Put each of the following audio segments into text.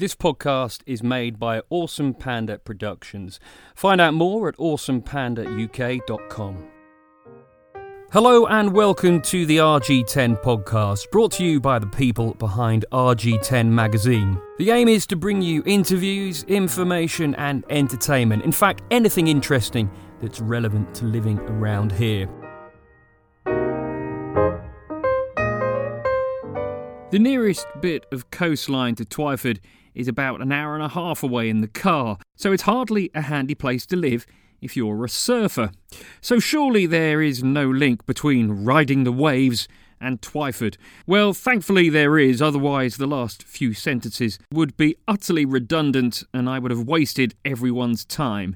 This podcast is made by Awesome Panda Productions. Find out more at awesomepandauk.com. Hello and welcome to the RG10 podcast, brought to you by the people behind RG10 magazine. The aim is to bring you interviews, information and entertainment. In fact, anything interesting that's relevant to living around here. The nearest bit of coastline to Twyford is about an hour and a half away in the car, so it's hardly a handy place to live if you're a surfer. So surely there is no link between riding the waves and Twyford. Well, thankfully there is, otherwise the last few sentences would be utterly redundant and I would have wasted everyone's time.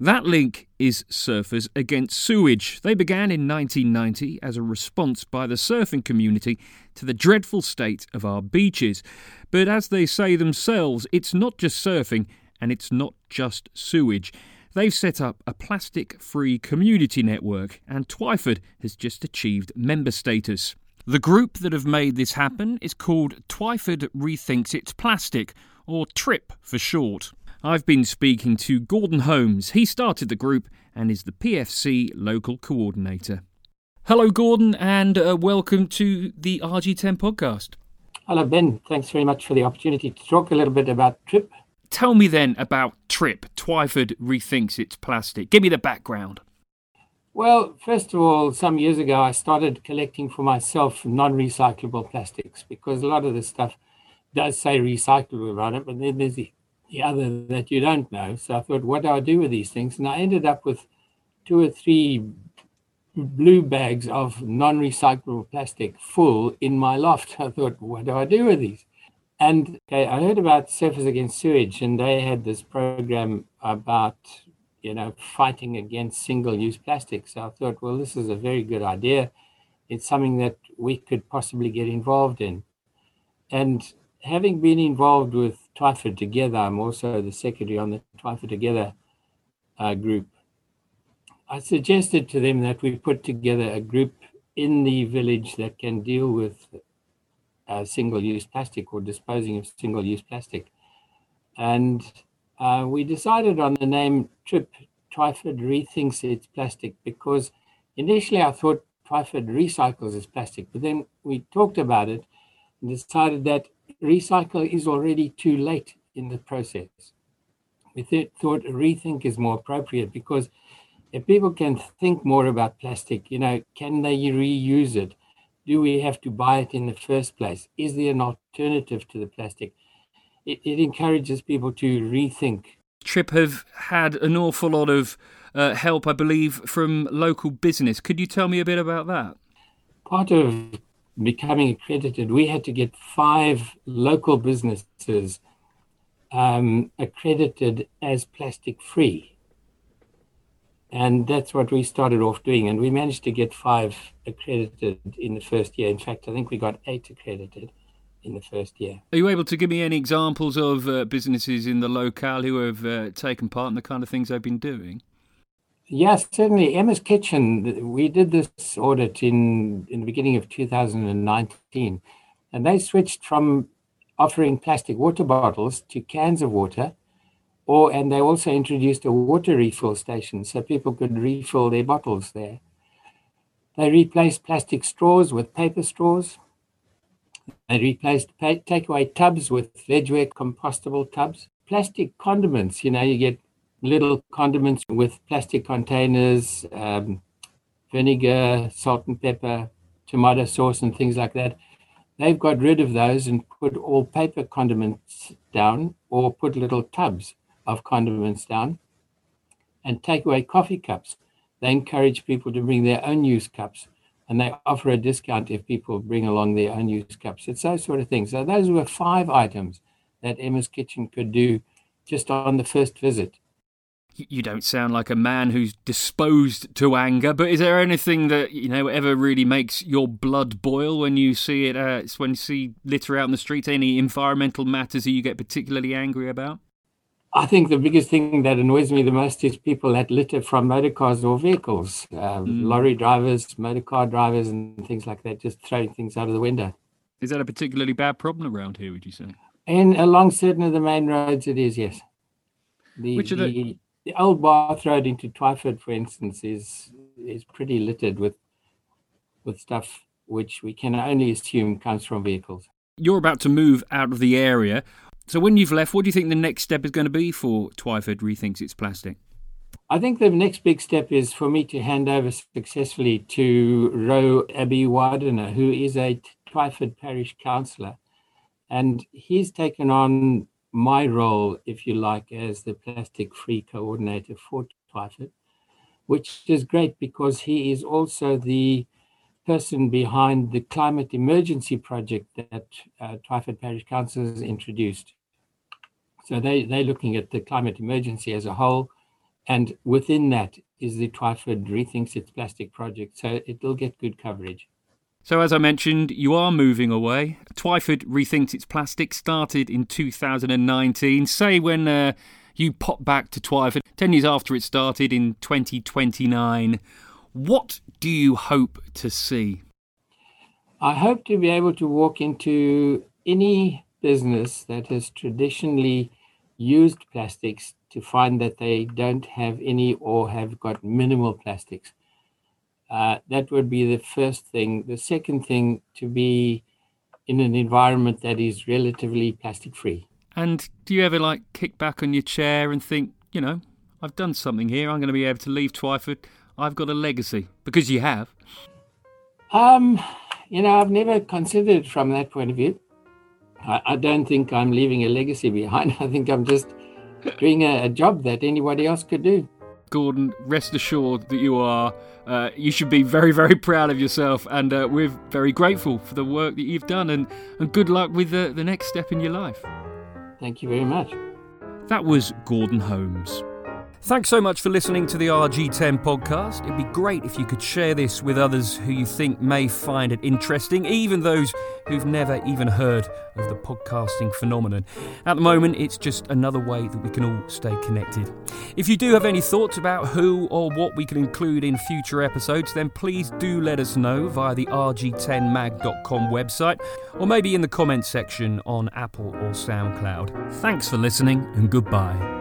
That link is Surfers Against Sewage. They began in 1990 as a response by the surfing community to the dreadful state of our beaches. But as they say themselves, it's not just surfing and it's not just sewage. They've set up a plastic-free community network and Twyford has just achieved member status. The group that have made this happen is called Twyford Rethinks It's Plastic, or TRIP for short. I've been speaking to Gordon Holmes. He started the group and is the PFC local coordinator. Hello, Gordon, and welcome to the RG10 podcast. Hello, Ben. Thanks very much for the opportunity to talk a little bit about TRIP. Tell me then about TRIP, Twyford Rethinks It's Plastic. Give me the background. Well, first of all, some years ago, I started collecting for myself non-recyclable plastics because a lot of this stuff does say recyclable around it, but then there's the other that you don't know. So I thought, what do I do with these things? And I ended up with 2 or 3 blue bags of non-recyclable plastic full in my loft. I thought, what do I do with these? And I heard about Surfers Against Sewage, and they had this program about, fighting against single-use plastics. So I thought, well, this is a very good idea. It's something that we could possibly get involved in. And having been involved with Twyford Together, I'm also the secretary on the Twyford Together group. I suggested to them that we put together a group in the village that can deal with single-use plastic or disposing of single-use plastic. And we decided on the name TRIP, Twyford Rethinks It's Plastic, because initially I thought Twyford recycles its plastic, but then we talked about it and decided that recycle is already too late in the process. We thought rethink is more appropriate, because if people can think more about plastic, can they reuse it? Do we have to buy it in the first place? Is there an alternative to the plastic? It encourages people to rethink. TRIP have had an awful lot of help, I believe, from local business. Could you tell me a bit about that? Part of becoming accredited, we had to get 5 local businesses accredited as plastic free, and that's what we started off doing, and we managed to get 5 accredited in the first year. In fact, I think we got 8 accredited in the first year. Are you able to give me any examples of businesses in the locale who have taken part in the kind of things they've been doing? Yes, certainly. Emma's Kitchen, we did this audit in the beginning of 2019, and they switched from offering plastic water bottles to cans of water, and they also introduced a water refill station so people could refill their bottles there. They replaced plastic straws with paper straws. They replaced takeaway tubs with Vegware compostable tubs. Plastic condiments, you get little condiments with plastic containers, vinegar, salt and pepper, tomato sauce and things like that. They've got rid of those and put all paper condiments down, or put little tubs of condiments down. And take away coffee cups. They encourage people to bring their own use cups, and they offer a discount if people bring along their own use cups. It's those sort of things. So those were 5 items that Emma's Kitchen could do just on the first visit. You don't sound like a man who's disposed to anger, but is there anything that ever really makes your blood boil when you see it? When you see litter out in the street, any environmental matters that you get particularly angry about? I think the biggest thing that annoys me the most is people that litter from motor cars or vehicles, lorry drivers, motor car drivers, and things like that, just throwing things out of the window. Is that a particularly bad problem around here? Would you say? And along certain of the main roads it is, yes. The old Bath Road into Twyford, for instance, is pretty littered with stuff which we can only assume comes from vehicles. You're about to move out of the area. So when you've left, what do you think the next step is going to be for Twyford Rethinks Its Plastic? I think the next big step is for me to hand over successfully to Ro Abeywardana, who is a Twyford Parish Councillor. And he's taken on my role, if you like, as the plastic-free coordinator for Twyford, which is great because he is also the person behind the climate emergency project that Twyford Parish Council has introduced. So they're looking at the climate emergency as a whole, and within that is the Twyford Rethinks Its Plastic project, so it'll get good coverage. So as I mentioned, you are moving away. Twyford Rethinks Its Plastic started in 2019. Say when you pop back to Twyford, 10 years after it started in 2029, what do you hope to see? I hope to be able to walk into any business that has traditionally used plastics to find that they don't have any or have got minimal plastics. That would be the first thing. The second thing, to be in an environment that is relatively plastic-free. And do you ever kick back on your chair and think, I've done something here, I'm going to be able to leave Twyford, I've got a legacy? Because you have. I've never considered it from that point of view. I don't think I'm leaving a legacy behind. I think I'm just doing a job that anybody else could do. Gordon, rest assured that you are. You should be very, very proud of yourself, and we're very grateful for the work that you've done, and good luck with the next step in your life. Thank you very much. That was Gordon Holmes. Thanks so much for listening to the RG10 podcast. It'd be great if you could share this with others who you think may find it interesting, even those who've never even heard of the podcasting phenomenon. At the moment, it's just another way that we can all stay connected. If you do have any thoughts about who or what we can include in future episodes, then please do let us know via the RG10mag.com website, or maybe in the comments section on Apple or SoundCloud. Thanks for listening, and goodbye.